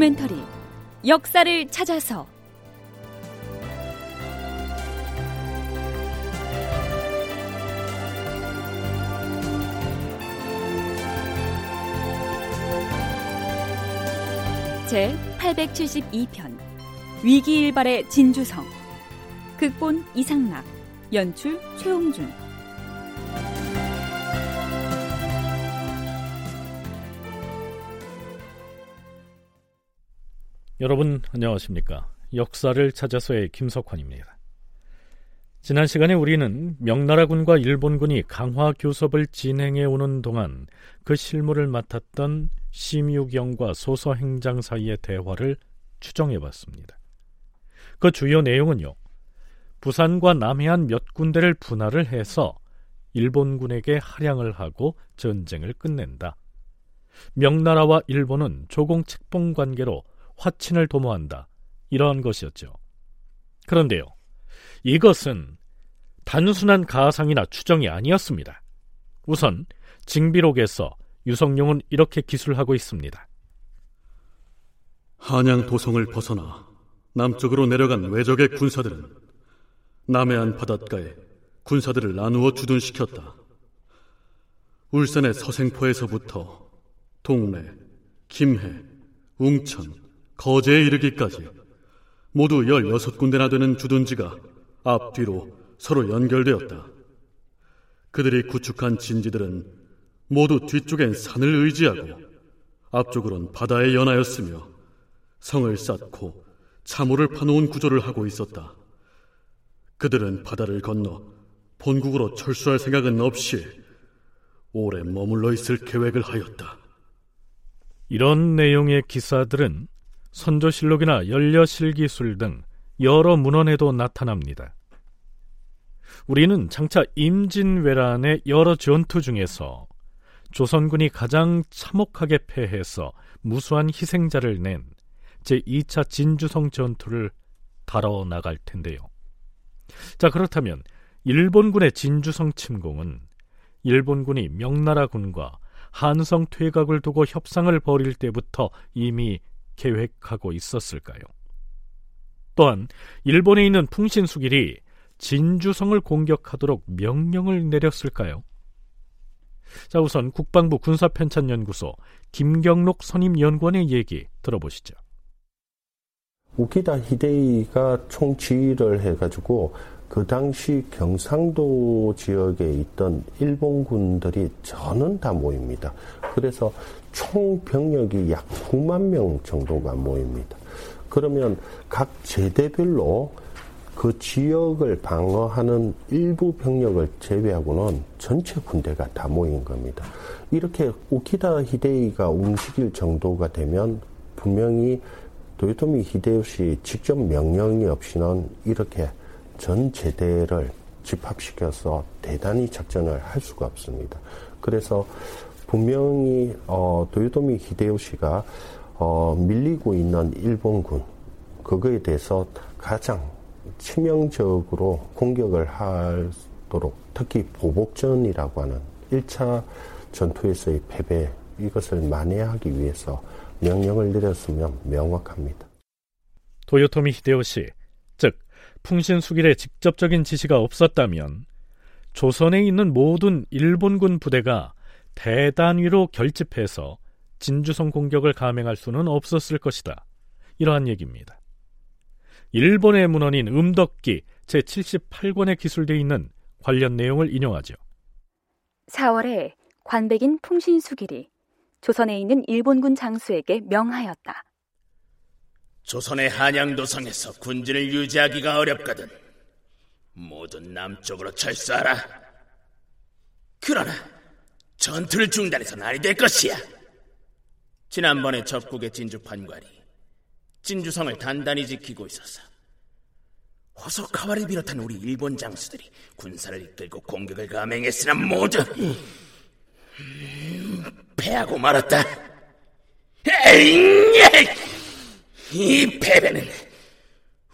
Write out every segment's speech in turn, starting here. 다큐멘터리 역사를 찾아서 제 872편 위기일발의 진주성. 극본 이상락, 연출 최홍준. 여러분 안녕하십니까? 역사를 찾아서의 김석환입니다. 지난 시간에 우리는 명나라군과 일본군이 강화 교섭을 진행해 오는 동안 그 실무를 맡았던 심유경과 소서행장 사이의 대화를 추정해 봤습니다. 그 주요 내용은요, 부산과 남해안 몇 군데를 분할을 해서 일본군에게 할양을 하고 전쟁을 끝낸다. 명나라와 일본은 조공책봉 관계로 화친을 도모한다. 이러한 것이었죠. 그런데요, 이것은 단순한 가상이나 추정이 아니었습니다. 우선 징비록에서 유성룡은 이렇게 기술하고 있습니다. 한양 도성을 벗어나 남쪽으로 내려간 외적의 군사들은 남해안 바닷가에 군사들을 나누어 주둔시켰다. 울산의 서생포에서부터 동래, 김해, 웅천, 거제에 이르기까지 모두 16군데나 되는 주둔지가 앞뒤로 서로 연결되었다. 그들이 구축한 진지들은 모두 뒤쪽엔 산을 의지하고 앞쪽으론 바다에 연하였으며 성을 쌓고 참호를 파놓은 구조를 하고 있었다. 그들은 바다를 건너 본국으로 철수할 생각은 없이 오래 머물러 있을 계획을 하였다. 이런 내용의 기사들은 선조실록이나 연려실기술 등 여러 문헌에도 나타납니다. 우리는 장차 임진왜란의 여러 전투 중에서 조선군이 가장 참혹하게 패해서 무수한 희생자를 낸 제2차 진주성 전투를 다뤄나갈 텐데요. 자, 그렇다면 일본군의 진주성 침공은 일본군이 명나라군과 한성 퇴각을 두고 협상을 벌일 때부터 이미 계획하고 있었을까요? 또한 일본에 있는 풍신수길이 진주성을 공격하도록 명령을 내렸을까요? 자, 우선 국방부 군사편찬연구소 김경록 선임연구원의 얘기 들어보시죠. 우키다 히데이가 총지휘를 해가지고 그 당시 경상도 지역에 있던 일본군들이 저는 다 모입니다. 그래서 총 병력이 약 9만 명 정도가 모입니다. 그러면 각 제대별로 그 지역을 방어하는 일부 병력을 제외하고는 전체 군대가 다 모인 겁니다. 이렇게 우키다 히데이가 움직일 정도가 되면 분명히 도요토미 히데요시 직접 명령이 없이는 이렇게 전 제대를 집합시켜서 대단히 작전을 할 수가 없습니다. 그래서 분명히 도요토미 히데요시가 밀리고 있는 일본군, 그거에 대해서 가장 치명적으로 공격을 하도록, 특히 보복전이라고 하는 1차 전투에서의 패배, 이것을 만회하기 위해서 명령을 내렸으면 명확합니다. 도요토미 히데요시, 즉 풍신수길의 직접적인 지시가 없었다면 조선에 있는 모든 일본군 부대가 대단위로 결집해서 진주성 공격을 감행할 수는 없었을 것이다. 이러한 얘기입니다. 일본의 문헌인 음덕기 제78권에 기술되어 있는 관련 내용을 인용하죠. 4월에 관백인 풍신수길이 조선에 있는 일본군 장수에게 명하였다. 조선의 한양도성에서 군진을 유지하기가 어렵거든 모두 남쪽으로 철수하라. 그러나 전투를 중단해서는 아니 될 것이야. 지난번에 적국의 진주판관이 진주성을 단단히 지키고 있어서 호소카와를 비롯한 우리 일본 장수들이 군사를 이끌고 공격을 감행했으나 모두 패하고 말았다. 이 패배는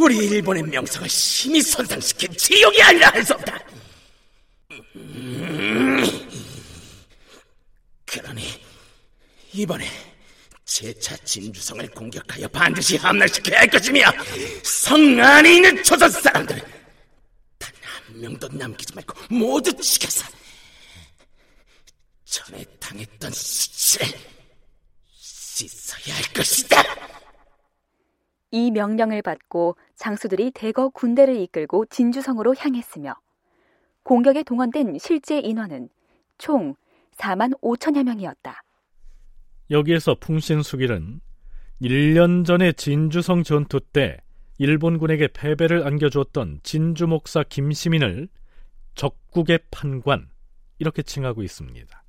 우리 일본의 명성을 심히 손상시킨 지옥이 아니라 할 수 없다. 그러니 이번에 제차 진주성을 공격하여 반드시 함락시켜야 할 것이며 성 안에 있는 조선 사람들 단 한 명도 남기지 말고 모두 죽여서 전에 당했던 수치를 씻어야 할 것이다. 이 명령을 받고 장수들이 대거 군대를 이끌고 진주성으로 향했으며 공격에 동원된 실제 인원은 총 4만 5천여 명이었다. 여기에서 풍신수길은 1년 전에 진주성 전투 때 일본군에게 패배를 안겨주었던 진주목사 김시민을 적국의 판관 이렇게 칭하고 있습니다.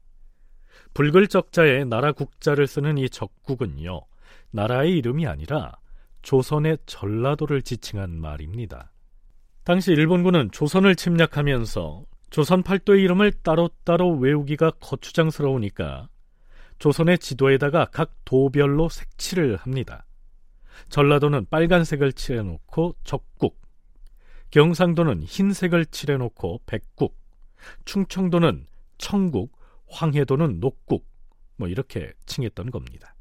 불글적자에 나라 국자를 쓰는 이 적국은요, 나라의 이름이 아니라 조선의 전라도를 지칭한 말입니다. 당시 일본군은 조선을 침략하면서 조선 팔도의 이름을 따로따로 외우기가 거추장스러우니까 조선의 지도에다가 각 도별로 색칠을 합니다. 전라도는 빨간색을 칠해놓고 적국, 경상도는 흰색을 칠해놓고 백국, 충청도는 청국, 황해도는 녹국, 뭐 이렇게 칭했던 겁니다.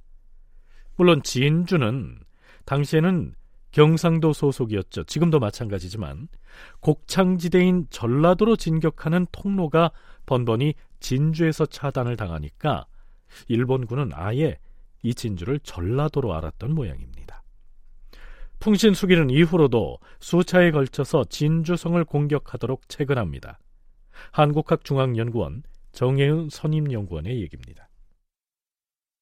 물론 진주는 당시에는 경상도 소속이었죠. 지금도 마찬가지지만 곡창지대인 전라도로 진격하는 통로가 번번이 진주에서 차단을 당하니까 일본군은 아예 이 진주를 전라도로 알았던 모양입니다. 풍신수길은 이후로도 수차에 걸쳐서 진주성을 공격하도록 채근합니다. 한국학중앙연구원 정혜은 선임연구원의 얘기입니다.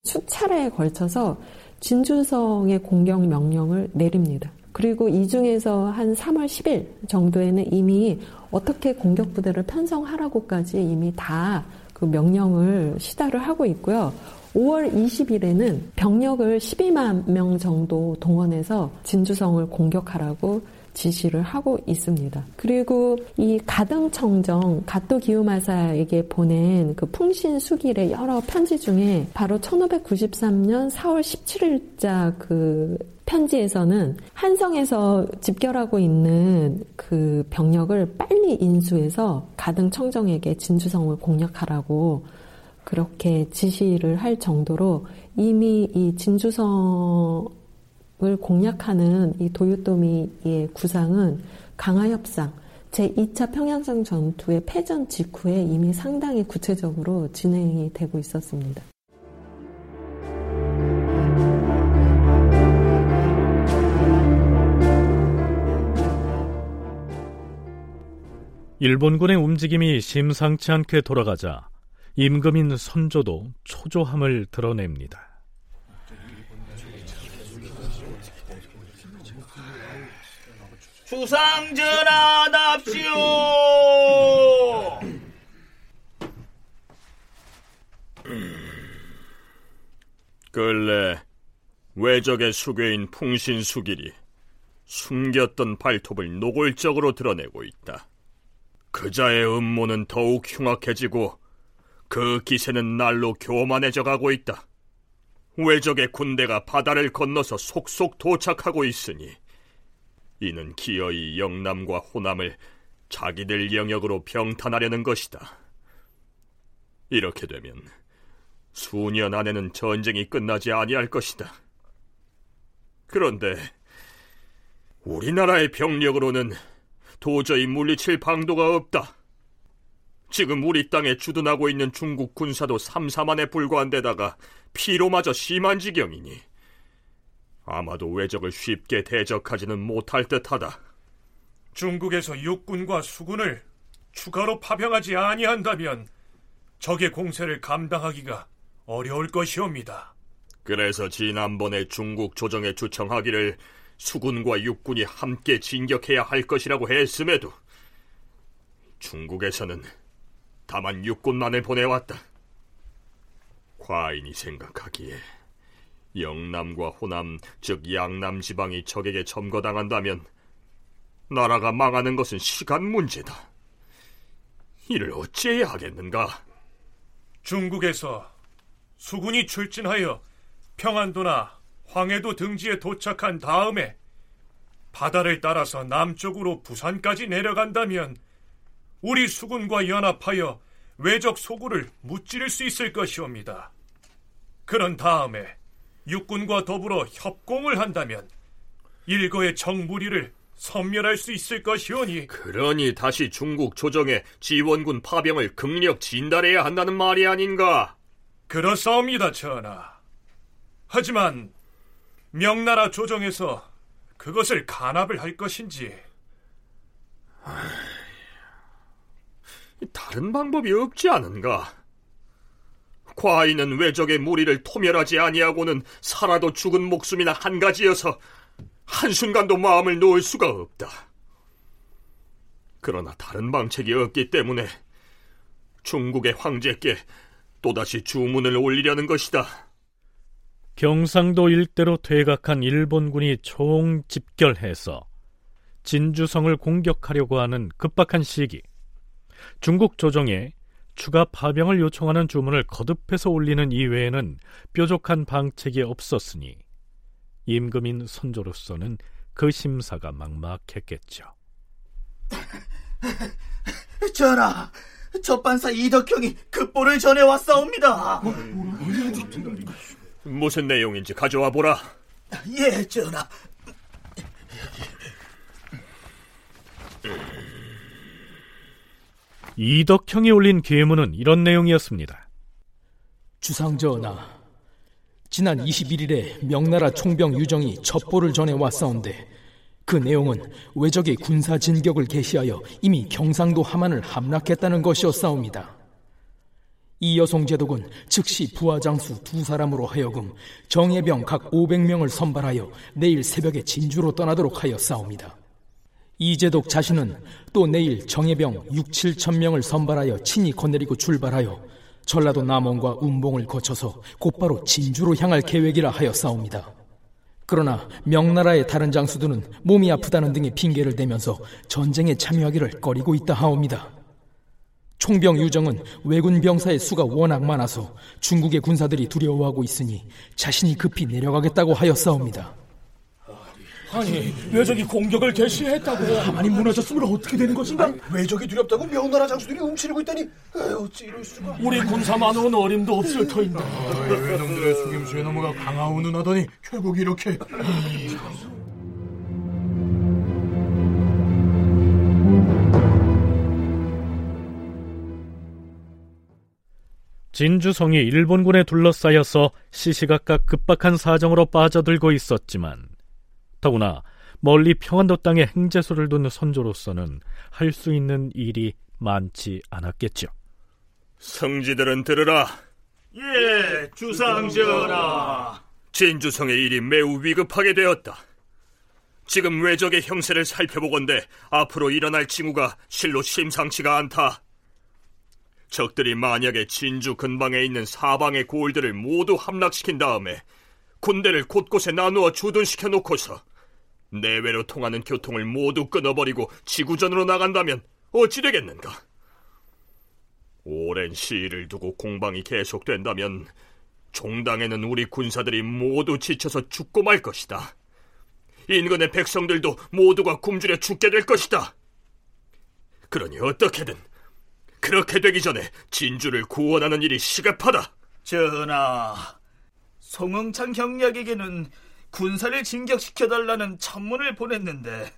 수차례에 걸쳐서 진주성의 공격 명령을 내립니다. 그리고 이 중에서 한 3월 10일 정도에는 이미 어떻게 공격부대를 편성하라고까지 이미 다 그 명령을 시달을 하고 있고요. 5월 20일에는 병력을 12만 명 정도 동원해서 진주성을 공격하라고 지시를 하고 있습니다. 그리고 이 가등청정 가또 기요마사에게 보낸 그 풍신수길의 여러 편지 중에 바로 1593년 4월 17일자 그 편지에서는 한성에서 집결하고 있는 그 병력을 빨리 인수해서 가등청정에게 진주성을 공략하라고 그렇게 지시를 할 정도로 이미 이 진주성 을 공략하는 이 도요토미의 구상은 강화협상, 제2차 평양성 전투의 패전 직후에 이미 상당히 구체적으로 진행이 되고 있었습니다. 일본군의 움직임이 심상치 않게 돌아가자 임금인 선조도 초조함을 드러냅니다. 주상전하답시오. 근래 외적의 수괴인 풍신수길이 숨겼던 발톱을 노골적으로 드러내고 있다. 그자의 음모는 더욱 흉악해지고 그 기세는 날로 교만해져 가고 있다. 외적의 군대가 바다를 건너서 속속 도착하고 있으니 이는 기어이 영남과 호남을 자기들 영역으로 병탄하려는 것이다. 이렇게 되면 수년 안에는 전쟁이 끝나지 아니할 것이다. 그런데 우리나라의 병력으로는 도저히 물리칠 방도가 없다. 지금 우리 땅에 주둔하고 있는 중국 군사도 3, 4만에 불과한 데다가 피로마저 심한 지경이니 아마도 외적을 쉽게 대적하지는 못할 듯하다. 중국에서 육군과 수군을 추가로 파병하지 아니한다면 적의 공세를 감당하기가 어려울 것이옵니다. 그래서 지난번에 중국 조정에 주청하기를 수군과 육군이 함께 진격해야 할 것이라고 했음에도 중국에서는 다만 육군만을 보내왔다. 과인이 생각하기에 영남과 호남, 즉 양남 지방이 적에게 점거당한다면 나라가 망하는 것은 시간 문제다. 이를 어찌해야 하겠는가? 중국에서 수군이 출진하여 평안도나 황해도 등지에 도착한 다음에 바다를 따라서 남쪽으로 부산까지 내려간다면 우리 수군과 연합하여 외적 소굴을 무찌를 수 있을 것이옵니다. 그런 다음에 육군과 더불어 협공을 한다면 일거의 정무리를 섬멸할 수 있을 것이오니, 그러니 다시 중국 조정에 지원군 파병을 극력 진달해야 한다는 말이 아닌가? 그렇사옵니다, 전하. 하지만 명나라 조정에서 그것을 간합을 할 것인지. 다른 방법이 없지 않은가? 과인은 외적의 무리를 토멸하지 아니하고는 살아도 죽은 목숨이나 한 가지여서 한순간도 마음을 놓을 수가 없다. 그러나 다른 방책이 없기 때문에 중국의 황제께 또다시 주문을 올리려는 것이다. 경상도 일대로 퇴각한 일본군이 총집결해서 진주성을 공격하려고 하는 급박한 시기, 중국 조정에 추가 파병을 요청하는 주문을 거듭해서 올리는 이외에는 뾰족한 방책이 없었으니 임금인 선조로서는 그 심사가 막막했겠죠. 전하, 첩반사 이덕형이 급보를 전해왔사옵니다. 무슨 내용인지 가져와 보라. 예, 전하. 이덕형이 올린 계문은 이런 내용이었습니다. 주상전하, 지난 21일에 명나라 총병 유정이 첩보를 전해왔사온데 그 내용은 외적의 군사 진격을 개시하여 이미 경상도 함안을 함락했다는 것이었사옵니다. 이여송 제독은 즉시 부하장수 2사람으로 하여금 정예병 각 500명을 선발하여 내일 새벽에 진주로 떠나도록 하였사옵니다. 이제독 자신은 또 내일 정예병 6,7천명을 선발하여 친히 거느리고 출발하여 전라도 남원과 운봉을 거쳐서 곧바로 진주로 향할 계획이라 하였사옵니다. 그러나 명나라의 다른 장수들은 몸이 아프다는 등의 핑계를 대면서 전쟁에 참여하기를 꺼리고 있다 하옵니다. 총병 유정은 왜군 병사의 수가 워낙 많아서 중국의 군사들이 두려워하고 있으니 자신이 급히 내려가겠다고 하였사옵니다. 아니, 왜적이 공격을 개시했다고 가만히 무너졌으면 어떻게 되는 것인가? 왜적이 두렵다고 명나라 장수들이 움츠리고 있다니, 어찌 이럴 수가. 우리 군사만은 어림도 없을 터인데 외놈들의 속임수에 넘어가 강하우는 하더니 결국 이렇게. 진주성이 일본군에 둘러싸여서 시시각각 급박한 사정으로 빠져들고 있었지만 더구나 멀리 평안도 땅에 행제소를 둔 선조로서는 할 수 있는 일이 많지 않았겠죠. 성지들은 들으라. 예, 주상전하. 진주성의 일이 매우 위급하게 되었다. 지금 외적의 형세를 살펴보건대 앞으로 일어날 징후가 실로 심상치가 않다. 적들이 만약에 진주 근방에 있는 사방의 고을들을 모두 함락시킨 다음에 군대를 곳곳에 나누어 주둔시켜 놓고서 내외로 통하는 교통을 모두 끊어버리고 지구전으로 나간다면 어찌 되겠는가? 오랜 시일을 두고 공방이 계속된다면 종당에는 우리 군사들이 모두 지쳐서 죽고 말 것이다. 인근의 백성들도 모두가 굶주려 죽게 될 것이다. 그러니 어떻게든 그렇게 되기 전에 진주를 구원하는 일이 시급하다. 전하, 송응창 경략에게는 군사를 진격시켜달라는 천문을 보냈는데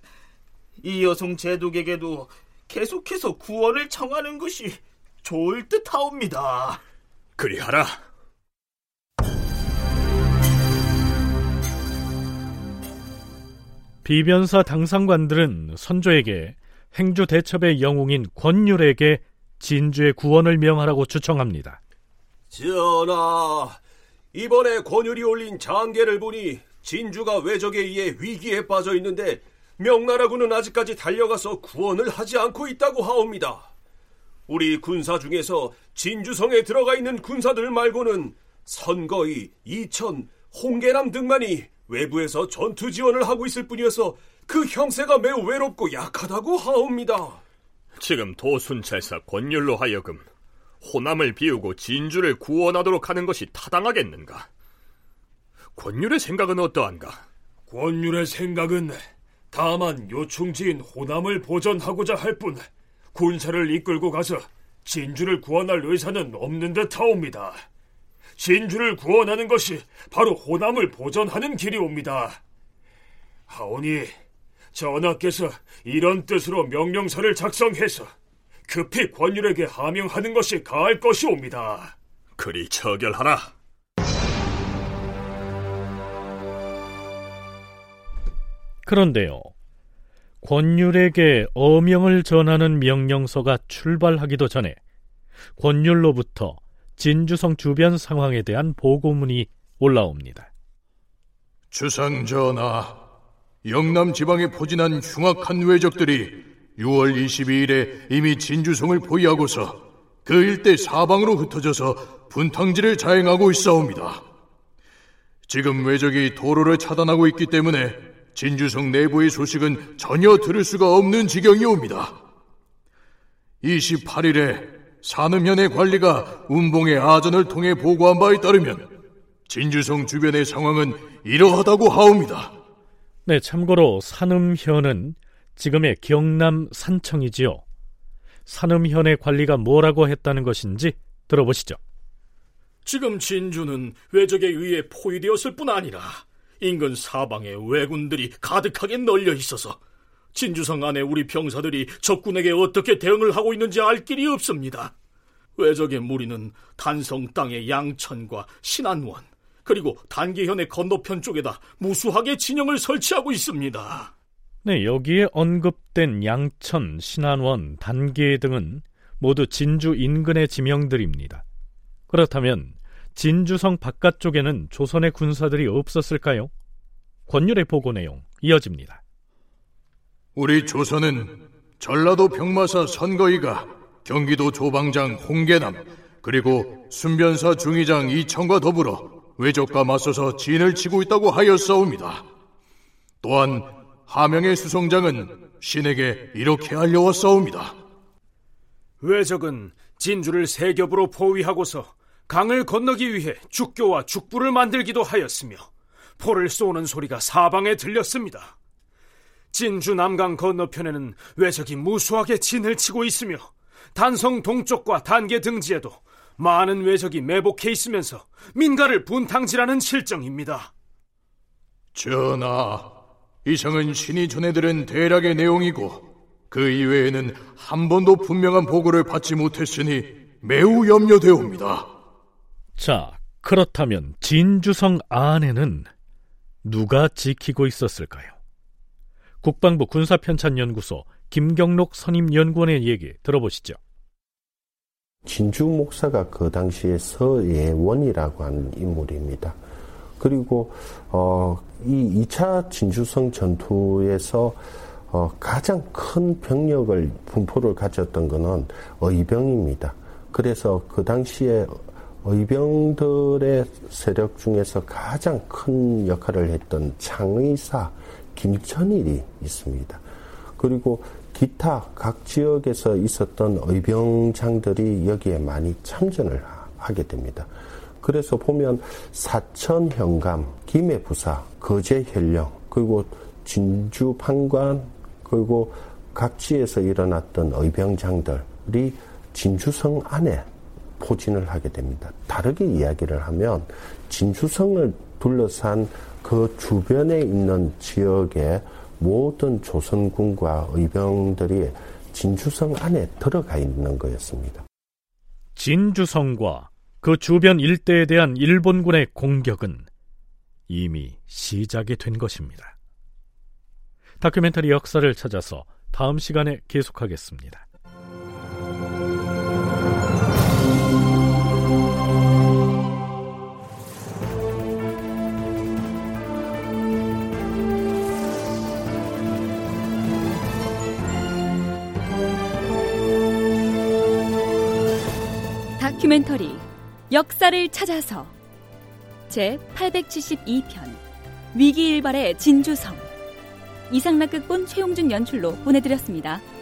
이여송 제독에게도 계속해서 구원을 청하는 것이 좋을 듯하옵니다. 그리하라. 비변사 당상관들은 선조에게 행주 대첩의 영웅인 권율에게 진주의 구원을 명하라고 추청합니다. 전하, 이번에 권율이 올린 장계를 보니 진주가 외적에 의해 위기에 빠져 있는데 명나라군은 아직까지 달려가서 구원을 하지 않고 있다고 하옵니다. 우리 군사 중에서 진주성에 들어가 있는 군사들 말고는 선거이, 이천, 홍계남 등만이 외부에서 전투 지원을 하고 있을 뿐이어서 그 형세가 매우 외롭고 약하다고 하옵니다. 지금 도순찰사 권율로 하여금 호남을 비우고 진주를 구원하도록 하는 것이 타당하겠는가? 권율의 생각은 어떠한가? 권율의 생각은 다만 요충지인 호남을 보전하고자 할 뿐 군사를 이끌고 가서 진주를 구원할 의사는 없는 듯 하옵니다. 진주를 구원하는 것이 바로 호남을 보전하는 길이옵니다. 하오니 전하께서 이런 뜻으로 명령서를 작성해서 급히 권율에게 하명하는 것이 가할 것이옵니다. 그리 처결하라. 그런데요, 권율에게 어명을 전하는 명령서가 출발하기도 전에 권율로부터 진주성 주변 상황에 대한 보고문이 올라옵니다. 주상 전하, 영남 지방에 포진한 흉악한 왜적들이 6월 22일에 이미 진주성을 포위하고서 그 일대 사방으로 흩어져서 분탕질을 자행하고 있사옵니다. 지금 왜적이 도로를 차단하고 있기 때문에 진주성 내부의 소식은 전혀 들을 수가 없는 지경이옵니다. 28일에 산음현의 관리가 운봉의 아전을 통해 보고한 바에 따르면 진주성 주변의 상황은 이러하다고 하옵니다. 네, 참고로 산음현은 지금의 경남 산청이지요. 산음현의 관리가 뭐라고 했다는 것인지 들어보시죠. 지금 진주는 왜적에 의해 포위되었을 뿐 아니라 인근 사방에 왜군들이 가득하게 널려 있어서 진주성 안에 우리 병사들이 적군에게 어떻게 대응을 하고 있는지 알 길이 없습니다. 왜적의 무리는 단성 땅의 양천과 신안원, 그리고 단계현의 건너편 쪽에다 무수하게 진영을 설치하고 있습니다. 네, 여기에 언급된 양천, 신안원, 단계 등은 모두 진주 인근의 지명들입니다. 그렇다면 진주성 바깥쪽에는 조선의 군사들이 없었을까요? 권율의 보고 내용 이어집니다. 우리 조선은 전라도 병마사 선거이가 경기도 조방장 홍계남, 그리고 순변사 중의장 이천과 더불어 왜적과 맞서서 진을 치고 있다고 하였사옵니다. 또한 하명의 수성장은 신에게 이렇게 알려왔사옵니다. 왜적은 진주를 세 겹으로 포위하고서 강을 건너기 위해 죽교와 죽부를 만들기도 하였으며 포를 쏘는 소리가 사방에 들렸습니다. 진주 남강 건너편에는 왜적이 무수하게 진을 치고 있으며 단성 동쪽과 단계 등지에도 많은 왜적이 매복해 있으면서 민가를 분탕질하는 실정입니다. 전하, 이상은 신이 전해들은 대략의 내용이고 그 이외에는 한 번도 분명한 보고를 받지 못했으니 매우 염려되옵니다. 자, 그렇다면 진주성 안에는 누가 지키고 있었을까요? 국방부 군사편찬연구소 김경록 선임연구원의 얘기 들어보시죠. 진주 목사가 그 당시에 서예원이라고 하는 인물입니다. 그리고 이 2차 진주성 전투에서 가장 큰 병력을 분포를 가졌던 것은 의병입니다. 그래서 그 당시에 의병들의 세력 중에서 가장 큰 역할을 했던 창의사 김천일이 있습니다. 그리고 기타 각 지역에서 있었던 의병장들이 여기에 많이 참전을 하게 됩니다. 그래서 보면 사천 현감, 김해 부사, 거제 현령, 그리고 진주 판관, 그리고 각지에서 일어났던 의병장들이 진주성 안에 포진을 하게 됩니다. 다르게 이야기를 하면 진주성을 둘러싼 그 주변에 있는 지역의 모든 조선군과 의병들이 진주성 안에 들어가 있는 거였습니다. 진주성과 그 주변 일대에 대한 일본군의 공격은 이미 시작이 된 것입니다. 다큐멘터리 역사를 찾아서 다음 시간에 계속하겠습니다. 다큐멘터리 역사를 찾아서 제872편 위기일발의 진주성, 이상락극본 최용준 연출로 보내드렸습니다.